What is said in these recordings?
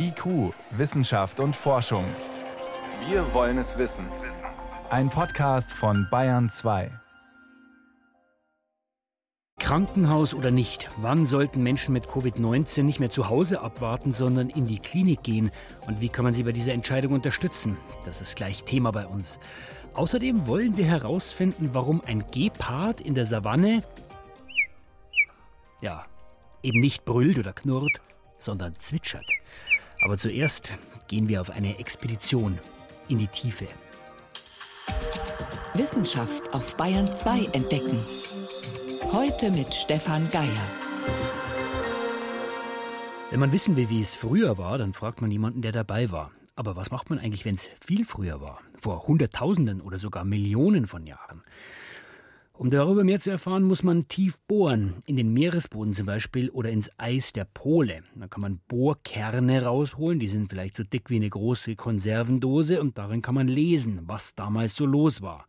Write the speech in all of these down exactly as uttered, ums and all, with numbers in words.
I Q, Wissenschaft und Forschung. Wir wollen es wissen. Ein Podcast von Bayern zwei. Krankenhaus oder nicht, wann sollten Menschen mit Covid neunzehn nicht mehr zu Hause abwarten, sondern in die Klinik gehen? Und wie kann man sie bei dieser Entscheidung unterstützen? Das ist gleich Thema bei uns. Außerdem wollen wir herausfinden, warum ein Gepard in der Savanne ja, eben nicht brüllt oder knurrt, sondern zwitschert. Aber zuerst gehen wir auf eine Expedition in die Tiefe. Wissenschaft auf Bayern zwei entdecken. Heute mit Stefan Geier. Wenn man wissen will, wie es früher war, dann fragt man jemanden, der dabei war. Aber was macht man eigentlich, wenn es viel früher war? Vor Hunderttausenden oder sogar Millionen von Jahren. Um darüber mehr zu erfahren, muss man tief bohren. In den Meeresboden zum Beispiel oder ins Eis der Pole. Da kann man Bohrkerne rausholen. Die sind vielleicht so dick wie eine große Konservendose. Und darin kann man lesen, was damals so los war.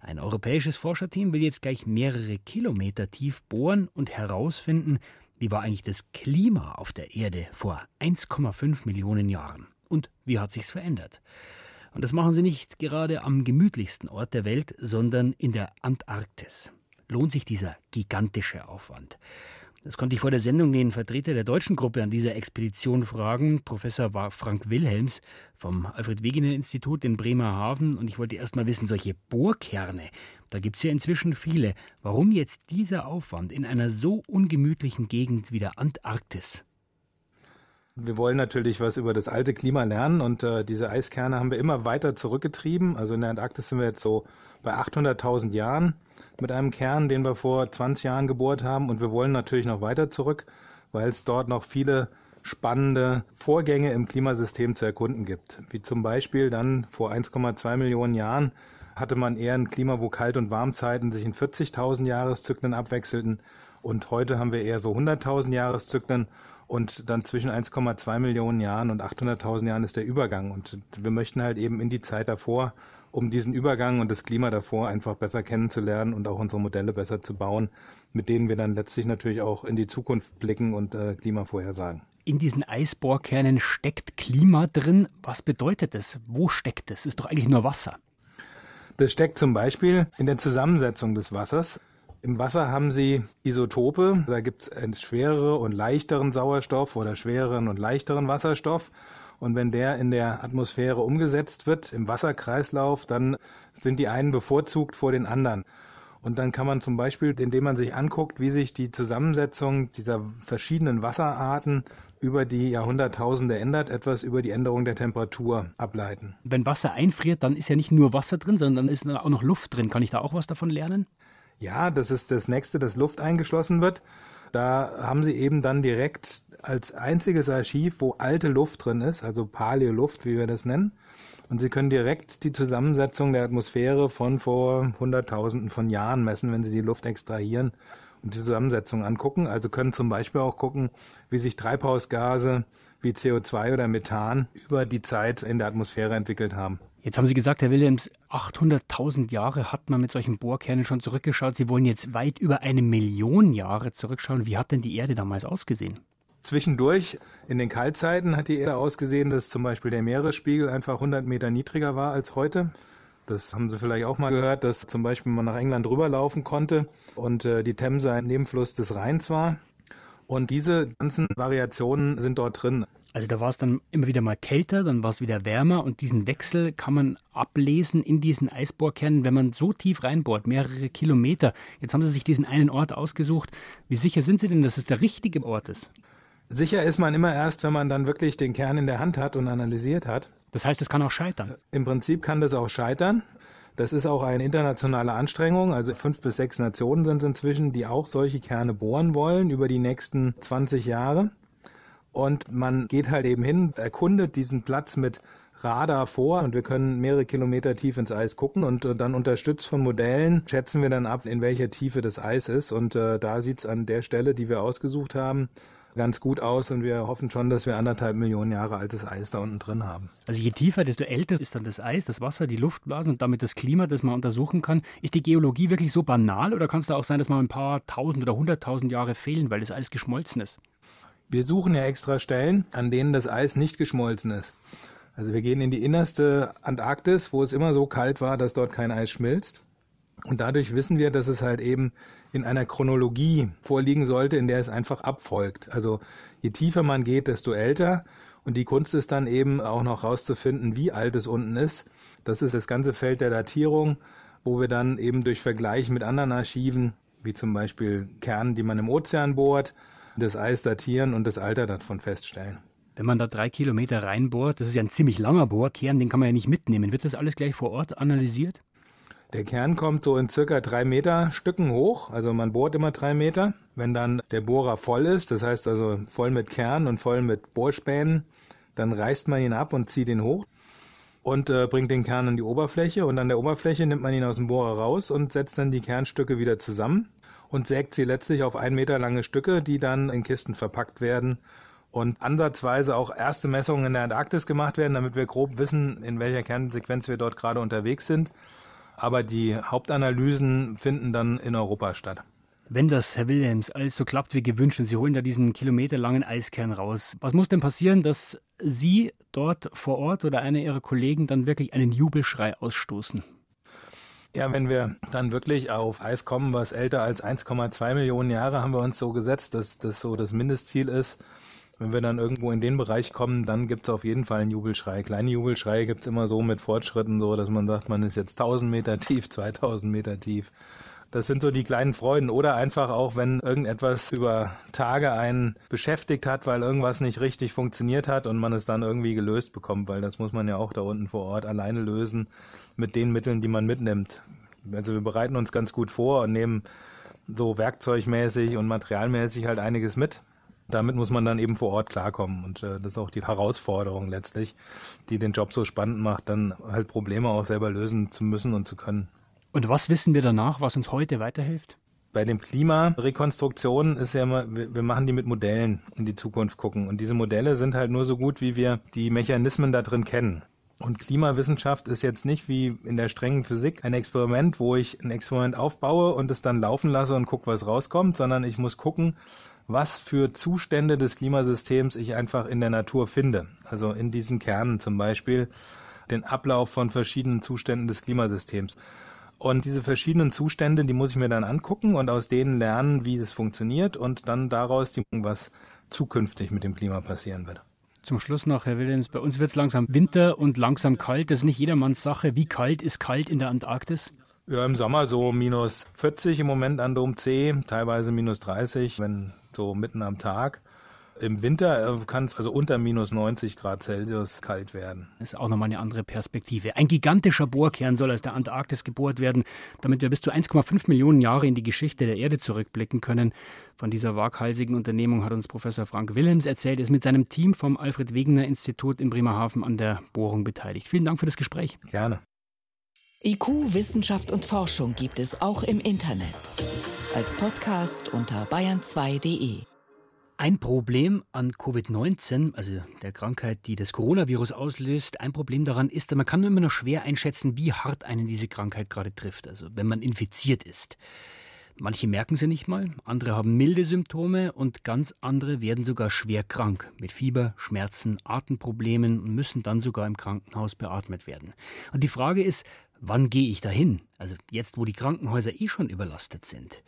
Ein europäisches Forscherteam will jetzt gleich mehrere Kilometer tief bohren und herausfinden, wie war eigentlich das Klima auf der Erde vor eins Komma fünf Millionen Jahren und wie hat sich's verändert. Und das machen sie nicht gerade am gemütlichsten Ort der Welt, sondern in der Antarktis. Lohnt sich dieser gigantische Aufwand? Das konnte ich vor der Sendung den Vertreter der deutschen Gruppe an dieser Expedition fragen, Professor Frank Wilhelms vom Alfred-Wegener-Institut in Bremerhaven. Und ich wollte erst mal wissen, solche Bohrkerne, da gibt es ja inzwischen viele. Warum jetzt dieser Aufwand in einer so ungemütlichen Gegend wie der Antarktis? Wir wollen natürlich was über das alte Klima lernen und äh, diese Eiskerne haben wir immer weiter zurückgetrieben. Also in der Antarktis sind wir jetzt so bei achthunderttausend Jahren mit einem Kern, den wir vor zwanzig Jahren gebohrt haben. Und wir wollen natürlich noch weiter zurück, weil es dort noch viele spannende Vorgänge im Klimasystem zu erkunden gibt. Wie zum Beispiel dann vor eins Komma zwei Millionen Jahren hatte man eher ein Klima, wo Kalt- und Warmzeiten sich in vierzigtausend Jahreszyklen abwechselten. Und heute haben wir eher so hunderttausend Jahreszyklen. Und dann zwischen eins Komma zwei Millionen Jahren und achthunderttausend Jahren ist der Übergang. Und wir möchten halt eben in die Zeit davor, um diesen Übergang und das Klima davor einfach besser kennenzulernen und auch unsere Modelle besser zu bauen, mit denen wir dann letztlich natürlich auch in die Zukunft blicken und äh, Klima vorhersagen. In diesen Eisbohrkernen steckt Klima drin. Was bedeutet das? Wo steckt es? Ist doch eigentlich nur Wasser. Das steckt zum Beispiel in der Zusammensetzung des Wassers. Im Wasser haben sie Isotope, da gibt es einen schwereren und leichteren Sauerstoff oder schwereren und leichteren Wasserstoff. Und wenn der in der Atmosphäre umgesetzt wird, im Wasserkreislauf, dann sind die einen bevorzugt vor den anderen. Und dann kann man zum Beispiel, indem man sich anguckt, wie sich die Zusammensetzung dieser verschiedenen Wasserarten über die Jahrhunderttausende ändert, etwas über die Änderung der Temperatur ableiten. Wenn Wasser einfriert, dann ist ja nicht nur Wasser drin, sondern dann ist da auch noch Luft drin. Kann ich da auch was davon lernen? Ja, das ist das Nächste, dass Luft eingeschlossen wird. Da haben sie eben dann direkt als einziges Archiv, wo alte Luft drin ist, also Paläoluft, wie wir das nennen. Und sie können direkt die Zusammensetzung der Atmosphäre von vor Hunderttausenden von Jahren messen, wenn sie die Luft extrahieren und die Zusammensetzung angucken. Also können zum Beispiel auch gucken, wie sich Treibhausgase wie C O zwei oder Methan über die Zeit in der Atmosphäre entwickelt haben. Jetzt haben Sie gesagt, Herr Wilhelms, achthunderttausend Jahre hat man mit solchen Bohrkernen schon zurückgeschaut. Sie wollen jetzt weit über eine Million Jahre zurückschauen. Wie hat denn die Erde damals ausgesehen? Zwischendurch, in den Kaltzeiten, hat die Erde ausgesehen, dass zum Beispiel der Meeresspiegel einfach hundert Meter niedriger war als heute. Das haben Sie vielleicht auch mal gehört, dass zum Beispiel man nach England rüberlaufen konnte und die Themse ein Nebenfluss des Rheins war. Und diese ganzen Variationen sind dort drin. Also da war es dann immer wieder mal kälter, dann war es wieder wärmer und diesen Wechsel kann man ablesen in diesen Eisbohrkernen, wenn man so tief reinbohrt, mehrere Kilometer. Jetzt haben Sie sich diesen einen Ort ausgesucht. Wie sicher sind Sie denn, dass es der richtige Ort ist? Sicher ist man immer erst, wenn man dann wirklich den Kern in der Hand hat und analysiert hat. Das heißt, es kann auch scheitern? Im Prinzip kann das auch scheitern. Das ist auch eine internationale Anstrengung. Also fünf bis sechs Nationen sind es inzwischen, die auch solche Kerne bohren wollen über die nächsten zwanzig Jahre. Und man geht halt eben hin, erkundet diesen Platz mit Radar vor und wir können mehrere Kilometer tief ins Eis gucken und dann unterstützt von Modellen schätzen wir dann ab, in welcher Tiefe das Eis ist und äh, da sieht es an der Stelle, die wir ausgesucht haben, ganz gut aus und wir hoffen schon, dass wir anderthalb Millionen Jahre altes Eis da unten drin haben. Also je tiefer, desto älter ist dann das Eis, das Wasser, die Luftblasen und damit das Klima, das man untersuchen kann. Ist die Geologie wirklich so banal oder kann es da auch sein, dass mal ein paar tausend oder hunderttausend Jahre fehlen, weil das Eis geschmolzen ist? Wir suchen ja extra Stellen, an denen das Eis nicht geschmolzen ist. Also wir gehen in die innerste Antarktis, wo es immer so kalt war, dass dort kein Eis schmilzt. Und dadurch wissen wir, dass es halt eben in einer Chronologie vorliegen sollte, in der es einfach abfolgt. Also je tiefer man geht, desto älter. Und die Kunst ist dann eben auch noch rauszufinden, wie alt es unten ist. Das ist das ganze Feld der Datierung, wo wir dann eben durch Vergleich mit anderen Archiven, wie zum Beispiel Kernen, die man im Ozean bohrt, das Eis datieren und das Alter davon feststellen. Wenn man da drei Kilometer reinbohrt, das ist ja ein ziemlich langer Bohrkern, den kann man ja nicht mitnehmen. Wird das alles gleich vor Ort analysiert? Der Kern kommt so in circa drei Meter Stücken hoch, also man bohrt immer drei Meter. Wenn dann der Bohrer voll ist, das heißt also voll mit Kern und voll mit Bohrspänen, dann reißt man ihn ab und zieht ihn hoch und äh, bringt den Kern an die Oberfläche. Und an der Oberfläche nimmt man ihn aus dem Bohrer raus und setzt dann die Kernstücke wieder zusammen und sägt sie letztlich auf ein Meter lange Stücke, die dann in Kisten verpackt werden und ansatzweise auch erste Messungen in der Antarktis gemacht werden, damit wir grob wissen, in welcher Kernsequenz wir dort gerade unterwegs sind. Aber die Hauptanalysen finden dann in Europa statt. Wenn das, Herr Wilhelms, alles so klappt wie gewünscht und Sie holen da diesen kilometerlangen Eiskern raus, was muss denn passieren, dass Sie dort vor Ort oder einer Ihrer Kollegen dann wirklich einen Jubelschrei ausstoßen? Ja, wenn wir dann wirklich auf Eis kommen, was älter als eins Komma zwei Millionen Jahre, haben wir uns so gesetzt, dass das so das Mindestziel ist. Wenn wir dann irgendwo in den Bereich kommen, dann gibt es auf jeden Fall einen Jubelschrei. Kleine Jubelschreie gibt es immer so mit Fortschritten, so dass man sagt, man ist jetzt tausend Meter tief, zweitausend Meter tief. Das sind so die kleinen Freuden. Oder einfach auch, wenn irgendetwas über Tage einen beschäftigt hat, weil irgendwas nicht richtig funktioniert hat und man es dann irgendwie gelöst bekommt, weil das muss man ja auch da unten vor Ort alleine lösen mit den Mitteln, die man mitnimmt. Also wir bereiten uns ganz gut vor und nehmen so werkzeugmäßig und materialmäßig halt einiges mit. Damit muss man dann eben vor Ort klarkommen und äh, das ist auch die Herausforderung letztlich, die den Job so spannend macht, dann halt Probleme auch selber lösen zu müssen und zu können. Und was wissen wir danach, was uns heute weiterhilft? Bei dem Klimarekonstruktionen ist ja immer, wir machen die mit Modellen in die Zukunft gucken und diese Modelle sind halt nur so gut, wie wir die Mechanismen da drin kennen. Und Klimawissenschaft ist jetzt nicht wie in der strengen Physik ein Experiment, wo ich ein Experiment aufbaue und es dann laufen lasse und gucke, was rauskommt, sondern ich muss gucken, was für Zustände des Klimasystems ich einfach in der Natur finde. Also in diesen Kernen zum Beispiel den Ablauf von verschiedenen Zuständen des Klimasystems. Und diese verschiedenen Zustände, die muss ich mir dann angucken und aus denen lernen, wie es funktioniert und dann daraus, was zukünftig mit dem Klima passieren wird. Zum Schluss noch, Herr Wilhelms, bei uns wird es langsam Winter und langsam kalt. Das ist nicht jedermanns Sache. Wie kalt ist kalt in der Antarktis? Ja, im Sommer so minus vierzig im Moment an Dom C, teilweise minus dreißig, wenn so mitten am Tag. Im Winter kann es also unter minus neunzig Grad Celsius kalt werden. Das ist auch nochmal eine andere Perspektive. Ein gigantischer Bohrkern soll aus der Antarktis gebohrt werden, damit wir bis zu eins Komma fünf Millionen Jahre in die Geschichte der Erde zurückblicken können. Von dieser waghalsigen Unternehmung hat uns Professor Frank Wilhelms erzählt. Er ist mit seinem Team vom Alfred-Wegener-Institut in Bremerhaven an der Bohrung beteiligt. Vielen Dank für das Gespräch. Gerne. I Q, Wissenschaft und Forschung gibt es auch im Internet. Als Podcast unter bayern zwei punkt de. Ein Problem an Covid neunzehn, also der Krankheit, die das Coronavirus auslöst, ein Problem daran ist, man kann nur immer noch schwer einschätzen, wie hart einen diese Krankheit gerade trifft, also wenn man infiziert ist. Manche merken sie nicht mal, andere haben milde Symptome und ganz andere werden sogar schwer krank mit Fieber, Schmerzen, Atemproblemen und müssen dann sogar im Krankenhaus beatmet werden. Und die Frage ist, wann gehe ich dahin? Also jetzt, wo die Krankenhäuser eh schon überlastet sind.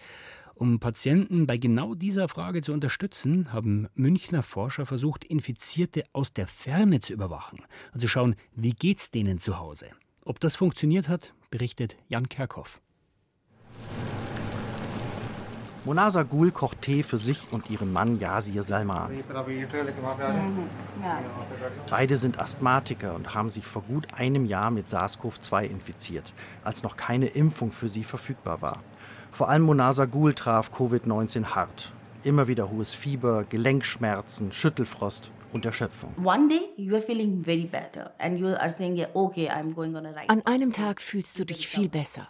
Um Patienten bei genau dieser Frage zu unterstützen, haben Münchner Forscher versucht, Infizierte aus der Ferne zu überwachen und zu schauen, wie geht's denen zu Hause. Ob das funktioniert hat, berichtet Jan Kerkhoff. Monasa Ghul kocht Tee für sich und ihren Mann Yasir Salma. Beide sind Asthmatiker und haben sich vor gut einem Jahr mit SARS-CoV zwei infiziert, als noch keine Impfung für sie verfügbar war. Vor allem Monasa Ghul traf Covid neunzehn hart. Immer wieder hohes Fieber, Gelenkschmerzen, Schüttelfrost und Erschöpfung. An einem Tag fühlst du dich viel besser.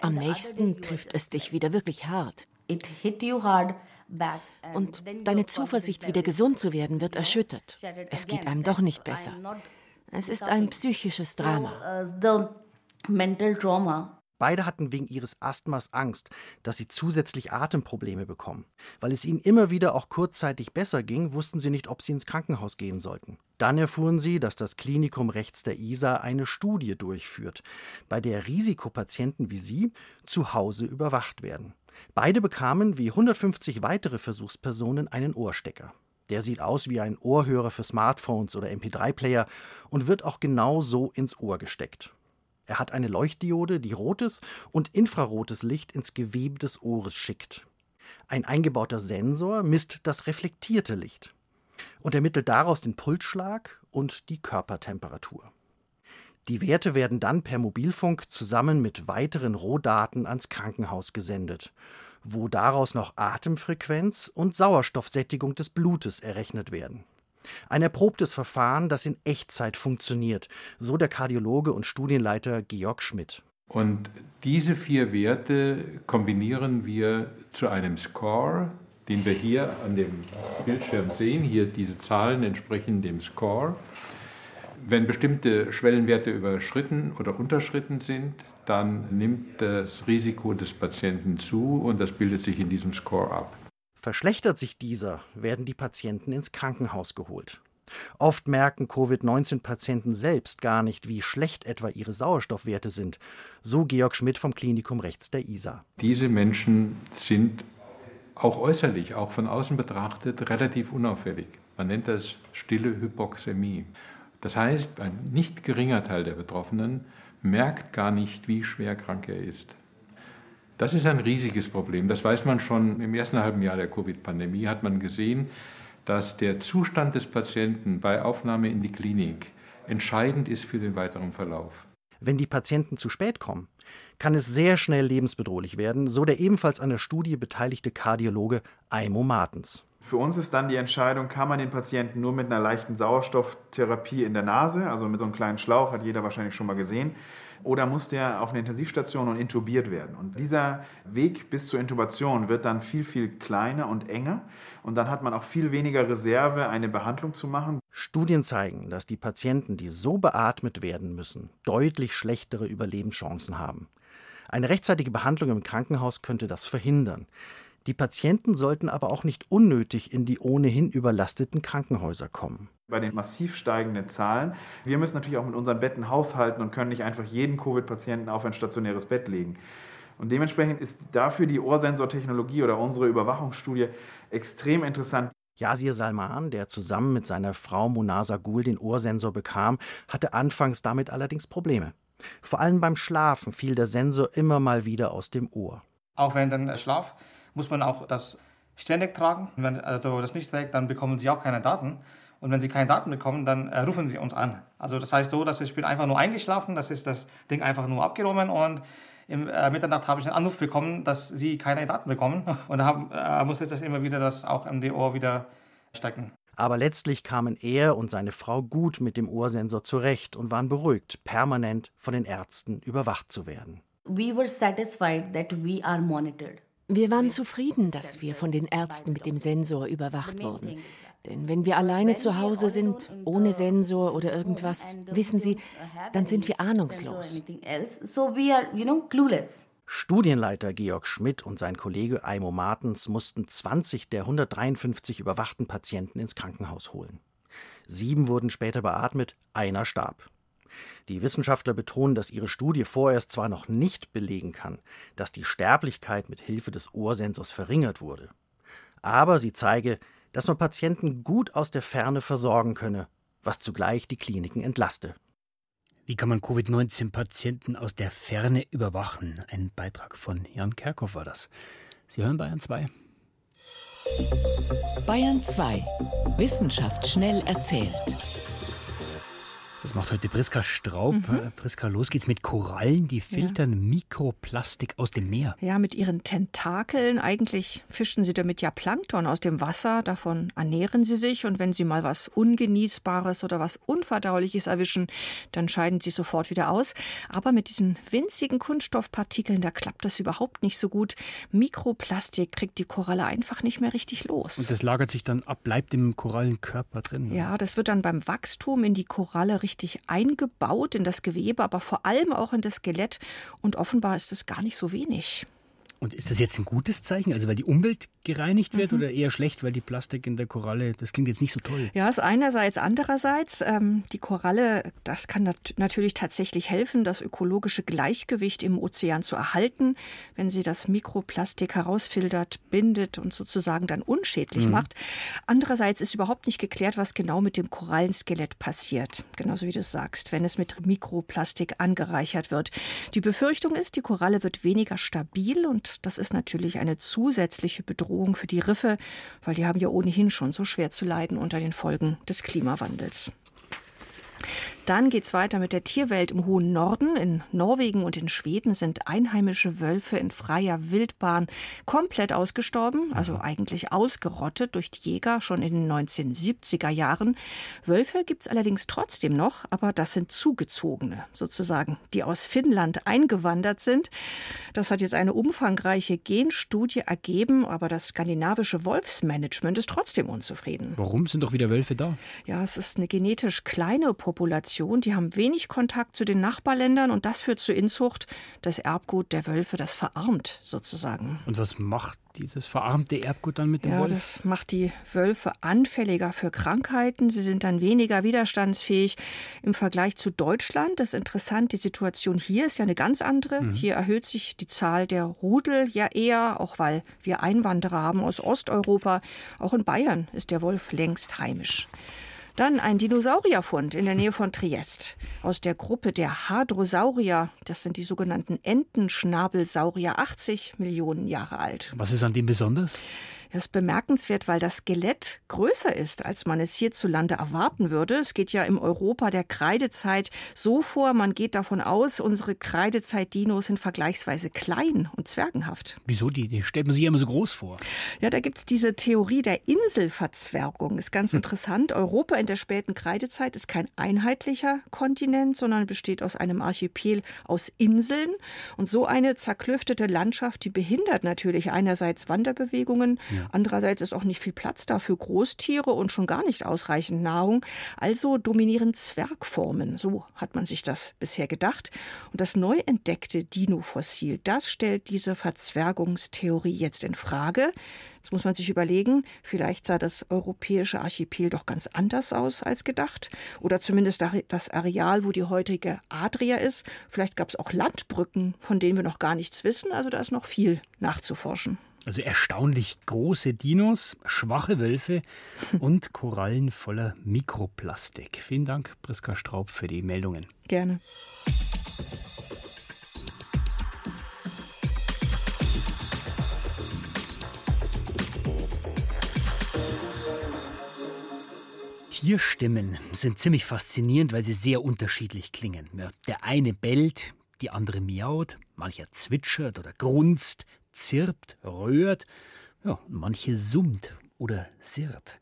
Am nächsten trifft es dich wieder wirklich hart. Und deine Zuversicht, wieder gesund zu werden, wird erschüttert. Es geht einem doch nicht besser. Es ist ein psychisches Drama. Beide hatten wegen ihres Asthmas Angst, dass sie zusätzlich Atemprobleme bekommen. Weil es ihnen immer wieder auch kurzzeitig besser ging, wussten sie nicht, ob sie ins Krankenhaus gehen sollten. Dann erfuhren sie, dass das Klinikum rechts der Isar eine Studie durchführt, bei der Risikopatienten wie sie zu Hause überwacht werden. Beide bekamen wie hundertfünfzig weitere Versuchspersonen einen Ohrstecker. Der sieht aus wie ein Ohrhörer für Smartphones oder M P drei Player und wird auch genau so ins Ohr gesteckt. Er hat eine Leuchtdiode, die rotes und infrarotes Licht ins Gewebe des Ohres schickt. Ein eingebauter Sensor misst das reflektierte Licht und ermittelt daraus den Pulsschlag und die Körpertemperatur. Die Werte werden dann per Mobilfunk zusammen mit weiteren Rohdaten ans Krankenhaus gesendet, wo daraus noch Atemfrequenz und Sauerstoffsättigung des Blutes errechnet werden. Ein erprobtes Verfahren, das in Echtzeit funktioniert, so der Kardiologe und Studienleiter Georg Schmidt. Und diese vier Werte kombinieren wir zu einem Score, den wir hier an dem Bildschirm sehen. Hier diese Zahlen entsprechen dem Score. Wenn bestimmte Schwellenwerte überschritten oder unterschritten sind, dann nimmt das Risiko des Patienten zu und das bildet sich in diesem Score ab. Verschlechtert sich dieser, werden die Patienten ins Krankenhaus geholt. Oft merken Covid neunzehn Patienten selbst gar nicht, wie schlecht etwa ihre Sauerstoffwerte sind, so Georg Schmidt vom Klinikum rechts der Isar. Diese Menschen sind auch äußerlich, auch von außen betrachtet, relativ unauffällig. Man nennt das stille Hypoxämie. Das heißt, ein nicht geringer Teil der Betroffenen merkt gar nicht, wie schwer krank er ist. Das ist ein riesiges Problem. Das weiß man schon im ersten halben Jahr der Covid-Pandemie, hat man gesehen, dass der Zustand des Patienten bei Aufnahme in die Klinik entscheidend ist für den weiteren Verlauf. Wenn die Patienten zu spät kommen, kann es sehr schnell lebensbedrohlich werden, so der ebenfalls an der Studie beteiligte Kardiologe Aimo Martens. Für uns ist dann die Entscheidung, kann man den Patienten nur mit einer leichten Sauerstofftherapie in der Nase, also mit so einem kleinen Schlauch, hat jeder wahrscheinlich schon mal gesehen, oder muss der auf eine Intensivstation und intubiert werden. Und dieser Weg bis zur Intubation wird dann viel, viel kleiner und enger. Und dann hat man auch viel weniger Reserve, eine Behandlung zu machen. Studien zeigen, dass die Patienten, die so beatmet werden müssen, deutlich schlechtere Überlebenschancen haben. Eine rechtzeitige Behandlung im Krankenhaus könnte das verhindern. Die Patienten sollten aber auch nicht unnötig in die ohnehin überlasteten Krankenhäuser kommen. Bei den massiv steigenden Zahlen, wir müssen natürlich auch mit unseren Betten haushalten und können nicht einfach jeden Covid-Patienten auf ein stationäres Bett legen. Und dementsprechend ist dafür die Ohrsensortechnologie oder unsere Überwachungsstudie extrem interessant. Yasir Salma, der zusammen mit seiner Frau Monasa Ghul den Ohrsensor bekam, hatte anfangs damit allerdings Probleme. Vor allem beim Schlafen fiel der Sensor immer mal wieder aus dem Ohr. Auch während dem Schlaf muss man auch das ständig tragen. Wenn also das nicht trägt, dann bekommen sie auch keine Daten. Und wenn sie keine Daten bekommen, dann äh, rufen sie uns an. Also das heißt so, dass ich bin einfach nur eingeschlafen, das ist das Ding einfach nur abgeräumt und im äh, Mitternacht habe ich einen Anruf bekommen, dass sie keine Daten bekommen. Und da äh, musste ich das immer wieder das auch im D O wieder stecken. Aber letztlich kamen er und seine Frau gut mit dem Ohrsensor zurecht und waren beruhigt, permanent von den Ärzten überwacht zu werden. We were satisfied that we are monitored. Wir waren zufrieden, dass wir von den Ärzten mit dem Sensor überwacht wurden. Denn wenn wir alleine zu Hause sind, ohne Sensor oder irgendwas, wissen Sie, dann sind wir ahnungslos. Studienleiter Georg Schmidt und sein Kollege Aimo Martens mussten zwanzig der hundertdreiundfünfzig überwachten Patienten ins Krankenhaus holen. Sieben wurden später beatmet, einer starb. Die Wissenschaftler betonen, dass ihre Studie vorerst zwar noch nicht belegen kann, dass die Sterblichkeit mit Hilfe des Ohrsensors verringert wurde, aber sie zeige, dass man Patienten gut aus der Ferne versorgen könne, was zugleich die Kliniken entlaste. Wie kann man Covid neunzehn Patienten aus der Ferne überwachen? Ein Beitrag von Jan Kerkhoff war das. Sie hören Bayern zwei. Bayern zwei. Wissenschaft schnell erzählt. Das macht heute Priska Straub. Mhm. Priska, los geht's mit Korallen, die filtern ja. Mikroplastik aus dem Meer. Ja, mit ihren Tentakeln. Eigentlich fischen sie damit ja Plankton aus dem Wasser. Davon ernähren sie sich. Und wenn sie mal was Ungenießbares oder was Unverdauliches erwischen, dann scheiden sie sofort wieder aus. Aber mit diesen winzigen Kunststoffpartikeln, da klappt das überhaupt nicht so gut. Mikroplastik kriegt die Koralle einfach nicht mehr richtig los. Und das lagert sich dann ab, bleibt im Korallenkörper drin. Oder? Ja, das wird dann beim Wachstum in die Koralle richtig richtig eingebaut in das Gewebe, aber vor allem auch in das Skelett. Und offenbar ist das gar nicht so wenig. Und ist das jetzt ein gutes Zeichen? Also weil die Umwelt gereinigt wird mhm. oder eher schlecht, weil die Plastik in der Koralle, das klingt jetzt nicht so toll. Ja, ist einerseits. Andererseits, ähm, die Koralle, das kann nat- natürlich tatsächlich helfen, das ökologische Gleichgewicht im Ozean zu erhalten, wenn sie das Mikroplastik herausfiltert, bindet und sozusagen dann unschädlich mhm. macht. Andererseits ist überhaupt nicht geklärt, was genau mit dem Korallenskelett passiert. Genauso wie du es sagst, wenn es mit Mikroplastik angereichert wird. Die Befürchtung ist, die Koralle wird weniger stabil und das ist natürlich eine zusätzliche Bedrohung für die Riffe, weil die haben ja ohnehin schon so schwer zu leiden unter den Folgen des Klimawandels. Dann geht's weiter mit der Tierwelt im hohen Norden. In Norwegen und in Schweden sind einheimische Wölfe in freier Wildbahn komplett ausgestorben, also eigentlich ausgerottet durch die Jäger schon in den neunzehnhundertsiebziger Jahren. Wölfe gibt's allerdings trotzdem noch, aber das sind Zugezogene, sozusagen, die aus Finnland eingewandert sind. Das hat jetzt eine umfangreiche Genstudie ergeben, aber das skandinavische Wolfsmanagement ist trotzdem unzufrieden. Warum sind doch wieder Wölfe da? Ja, es ist eine genetisch kleine Population. Die haben wenig Kontakt zu den Nachbarländern und das führt zur Inzucht. Das Erbgut der Wölfe, das verarmt sozusagen. Und was macht dieses verarmte Erbgut dann mit dem ja, Wolf? Das macht die Wölfe anfälliger für Krankheiten. Sie sind dann weniger widerstandsfähig im Vergleich zu Deutschland. Das ist interessant, die Situation hier ist ja eine ganz andere. Mhm. Hier erhöht sich die Zahl der Rudel ja eher, auch weil wir Einwanderer haben aus Osteuropa. Auch in Bayern ist der Wolf längst heimisch. Dann ein Dinosaurierfund in der Nähe von Triest. Aus der Gruppe der Hadrosaurier, das sind die sogenannten Entenschnabelsaurier, achtzig Millionen Jahre alt. Was ist an dem besonders? Das ist bemerkenswert, weil das Skelett größer ist, als man es hierzulande erwarten würde. Es geht ja im Europa der Kreidezeit so vor, man geht davon aus, unsere Kreidezeit-Dinos sind vergleichsweise klein und zwergenhaft. Wieso? Die, die stellt man sich ja immer so groß vor. Ja, da gibt es diese Theorie der Inselverzwergung. Ist ganz hm. interessant. Europa in der späten Kreidezeit ist kein einheitlicher Kontinent, sondern besteht aus einem Archipel aus Inseln. Und so eine zerklüftete Landschaft, die behindert natürlich einerseits Wanderbewegungen, hm. andererseits ist auch nicht viel Platz da für Großtiere und schon gar nicht ausreichend Nahrung. Also dominieren Zwergformen, so hat man sich das bisher gedacht. Und das neu entdeckte Dinofossil, das stellt diese Verzwergungstheorie jetzt in Frage. Jetzt muss man sich überlegen, vielleicht sah das europäische Archipel doch ganz anders aus als gedacht. Oder zumindest das Areal, wo die heutige Adria ist. Vielleicht gab es auch Landbrücken, von denen wir noch gar nichts wissen. Also da ist noch viel nachzuforschen. Also erstaunlich große Dinos, schwache Wölfe und Korallen voller Mikroplastik. Vielen Dank, Priska Straub, für die Meldungen. Gerne. Tierstimmen sind ziemlich faszinierend, weil sie sehr unterschiedlich klingen. Der eine bellt, die andere miaut, mancher zwitschert oder grunzt, zirpt, röhrt, ja, manche summt oder sirrt.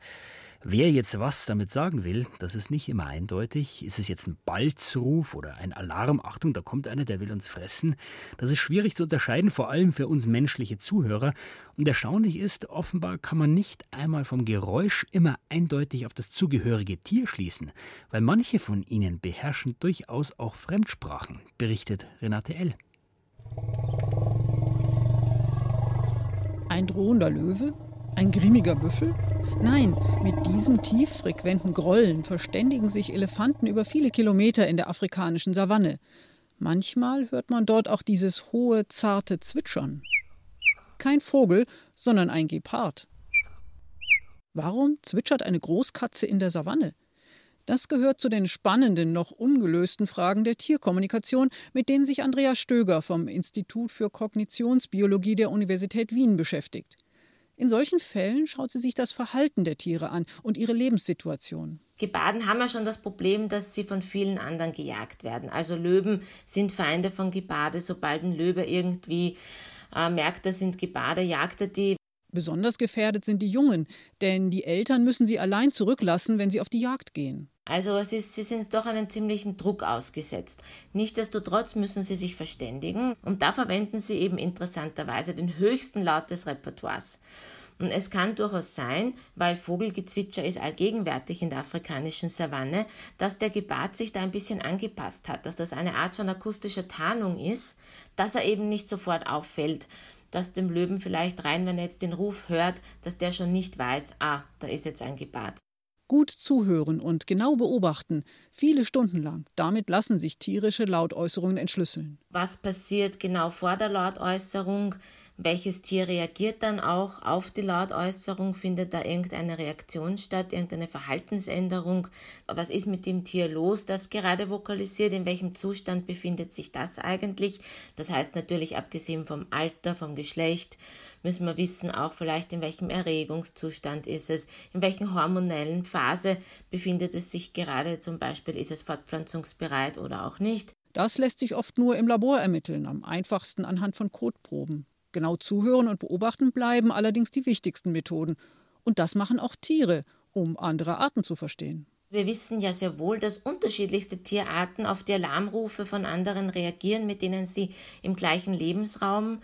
Wer jetzt was damit sagen will, das ist nicht immer eindeutig. Ist es jetzt ein Balzruf oder ein Alarm? Achtung, da kommt einer, der will uns fressen. Das ist schwierig zu unterscheiden, vor allem für uns menschliche Zuhörer. Und erstaunlich ist, offenbar kann man nicht einmal vom Geräusch immer eindeutig auf das zugehörige Tier schließen, weil manche von ihnen beherrschen durchaus auch Fremdsprachen, berichtet Renate L. Ein drohender Löwe? Ein grimmiger Büffel? Nein, mit diesem tieffrequenten Grollen verständigen sich Elefanten über viele Kilometer in der afrikanischen Savanne. Manchmal hört man dort auch dieses hohe, zarte Zwitschern. Kein Vogel, sondern ein Gepard. Warum zwitschert eine Großkatze in der Savanne? Das gehört zu den spannenden, noch ungelösten Fragen der Tierkommunikation, mit denen sich Andrea Stöger vom Institut für Kognitionsbiologie der Universität Wien beschäftigt. In solchen Fällen schaut sie sich das Verhalten der Tiere an und ihre Lebenssituation. Geparden haben ja schon das Problem, dass sie von vielen anderen gejagt werden. Also Löwen sind Feinde von Geparden. Sobald ein Löwe irgendwie äh, merkt, das sind Geparden, jagt er die. Besonders gefährdet sind die Jungen, denn die Eltern müssen sie allein zurücklassen, wenn sie auf die Jagd gehen. Also sie, sie sind doch einem ziemlichen Druck ausgesetzt. Nichtsdestotrotz müssen sie sich verständigen und da verwenden sie eben interessanterweise den höchsten Laut des Repertoires. Und es kann durchaus sein, weil Vogelgezwitscher ist allgegenwärtig in der afrikanischen Savanne, dass der Gepard sich da ein bisschen angepasst hat, dass das eine Art von akustischer Tarnung ist, dass er eben nicht sofort auffällt, dass dem Löwen vielleicht rein, wenn er jetzt den Ruf hört, dass der schon nicht weiß, ah, da ist jetzt ein Gepard. Gut zuhören und genau beobachten, viele Stunden lang. Damit lassen sich tierische Lautäußerungen entschlüsseln. Was passiert genau vor der Lautäußerung? Welches Tier reagiert dann auch auf die Lautäußerung? Findet da irgendeine Reaktion statt, irgendeine Verhaltensänderung? Was ist mit dem Tier los, das gerade vokalisiert? In welchem Zustand befindet sich das eigentlich? Das heißt natürlich, abgesehen vom Alter, vom Geschlecht, müssen wir wissen auch vielleicht, in welchem Erregungszustand ist es, in welchen hormonellen Phase befindet es sich gerade, zum Beispiel ist es fortpflanzungsbereit oder auch nicht. Das lässt sich oft nur im Labor ermitteln, am einfachsten anhand von Kotproben. Genau zuhören und beobachten bleiben allerdings die wichtigsten Methoden. Und das machen auch Tiere, um andere Arten zu verstehen. Wir wissen ja sehr wohl, dass unterschiedlichste Tierarten auf die Alarmrufe von anderen reagieren, mit denen sie im gleichen Lebensraum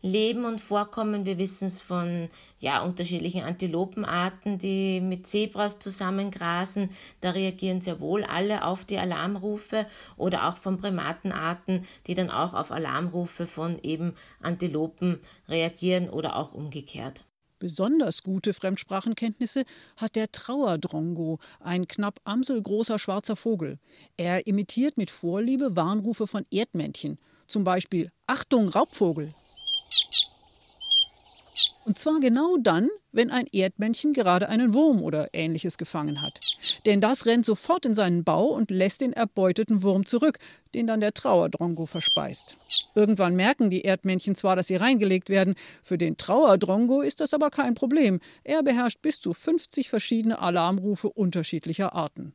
leben und vorkommen. Wir wissen es von ja, unterschiedlichen Antilopenarten, die mit Zebras zusammengrasen. Da reagieren sehr wohl alle auf die Alarmrufe, oder auch von Primatenarten, die dann auch auf Alarmrufe von eben Antilopen reagieren oder auch umgekehrt. Besonders gute Fremdsprachenkenntnisse hat der Trauerdrongo, ein knapp amselgroßer schwarzer Vogel. Er imitiert mit Vorliebe Warnrufe von Erdmännchen, zum Beispiel »Achtung, Raubvogel«. Und zwar genau dann, wenn ein Erdmännchen gerade einen Wurm oder Ähnliches gefangen hat. Denn das rennt sofort in seinen Bau und lässt den erbeuteten Wurm zurück, den dann der Trauerdrongo verspeist. Irgendwann merken die Erdmännchen zwar, dass sie reingelegt werden, für den Trauerdrongo ist das aber kein Problem. Er beherrscht bis zu fünfzig verschiedene Alarmrufe unterschiedlicher Arten.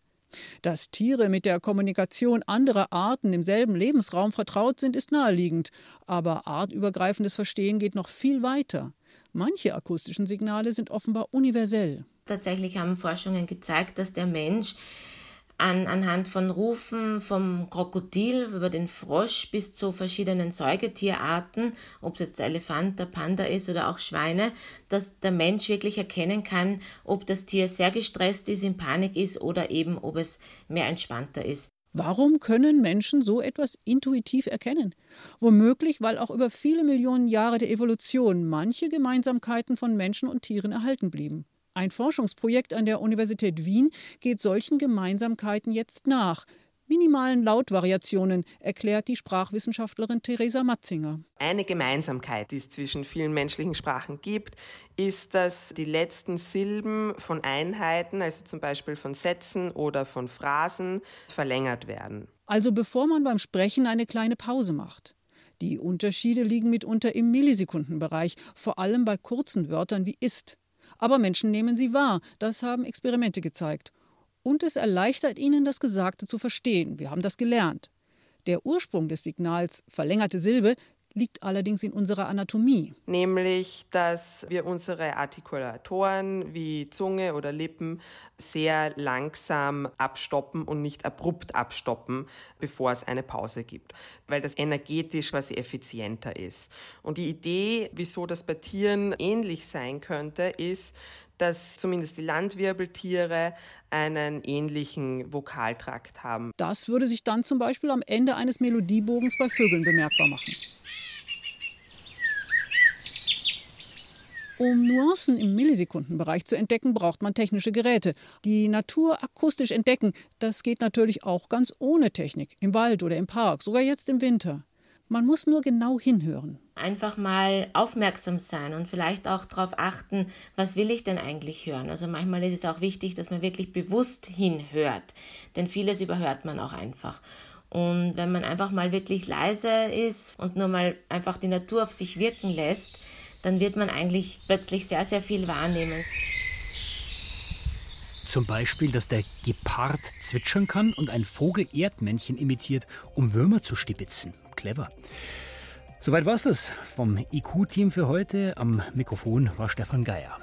Dass Tiere mit der Kommunikation anderer Arten im selben Lebensraum vertraut sind, ist naheliegend. Aber artübergreifendes Verstehen geht noch viel weiter. Manche akustischen Signale sind offenbar universell. Tatsächlich haben Forschungen gezeigt, dass der Mensch An, anhand von Rufen vom Krokodil über den Frosch bis zu verschiedenen Säugetierarten, ob es jetzt der Elefant, der Panda ist oder auch Schweine, dass der Mensch wirklich erkennen kann, ob das Tier sehr gestresst ist, in Panik ist oder eben ob es mehr entspannter ist. Warum können Menschen so etwas intuitiv erkennen? Womöglich, weil auch über viele Millionen Jahre der Evolution manche Gemeinsamkeiten von Menschen und Tieren erhalten blieben. Ein Forschungsprojekt an der Universität Wien geht solchen Gemeinsamkeiten jetzt nach. Minimalen Lautvariationen, erklärt die Sprachwissenschaftlerin Theresa Matzinger. Eine Gemeinsamkeit, die es zwischen vielen menschlichen Sprachen gibt, ist, dass die letzten Silben von Einheiten, also zum Beispiel von Sätzen oder von Phrasen, verlängert werden. Also bevor man beim Sprechen eine kleine Pause macht. Die Unterschiede liegen mitunter im Millisekundenbereich, vor allem bei kurzen Wörtern wie ist. Aber Menschen nehmen sie wahr, das haben Experimente gezeigt. Und es erleichtert ihnen, das Gesagte zu verstehen. Wir haben das gelernt. Der Ursprung des Signals verlängerte Silbe liegt allerdings in unserer Anatomie. Nämlich, dass wir unsere Artikulatoren wie Zunge oder Lippen sehr langsam abstoppen und nicht abrupt abstoppen, bevor es eine Pause gibt, weil das energetisch quasi effizienter ist. Und die Idee, wieso das bei Tieren ähnlich sein könnte, ist, dass zumindest die Landwirbeltiere einen ähnlichen Vokaltrakt haben. Das würde sich dann zum Beispiel am Ende eines Melodiebogens bei Vögeln bemerkbar machen. Um Nuancen im Millisekundenbereich zu entdecken, braucht man technische Geräte. Die Natur akustisch entdecken, das geht natürlich auch ganz ohne Technik, im Wald oder im Park, sogar jetzt im Winter. Man muss nur genau hinhören. Einfach mal aufmerksam sein und vielleicht auch darauf achten, was will ich denn eigentlich hören. Also manchmal ist es auch wichtig, dass man wirklich bewusst hinhört, denn vieles überhört man auch einfach. Und wenn man einfach mal wirklich leise ist und nur mal einfach die Natur auf sich wirken lässt, dann wird man eigentlich plötzlich sehr, sehr viel wahrnehmen. Zum Beispiel, dass der Gepard zwitschern kann und ein Vogel Erdmännchen imitiert, um Würmer zu stibitzen. Clever. Soweit war's das vom I Q-Team für heute. Am Mikrofon war Stefan Geier.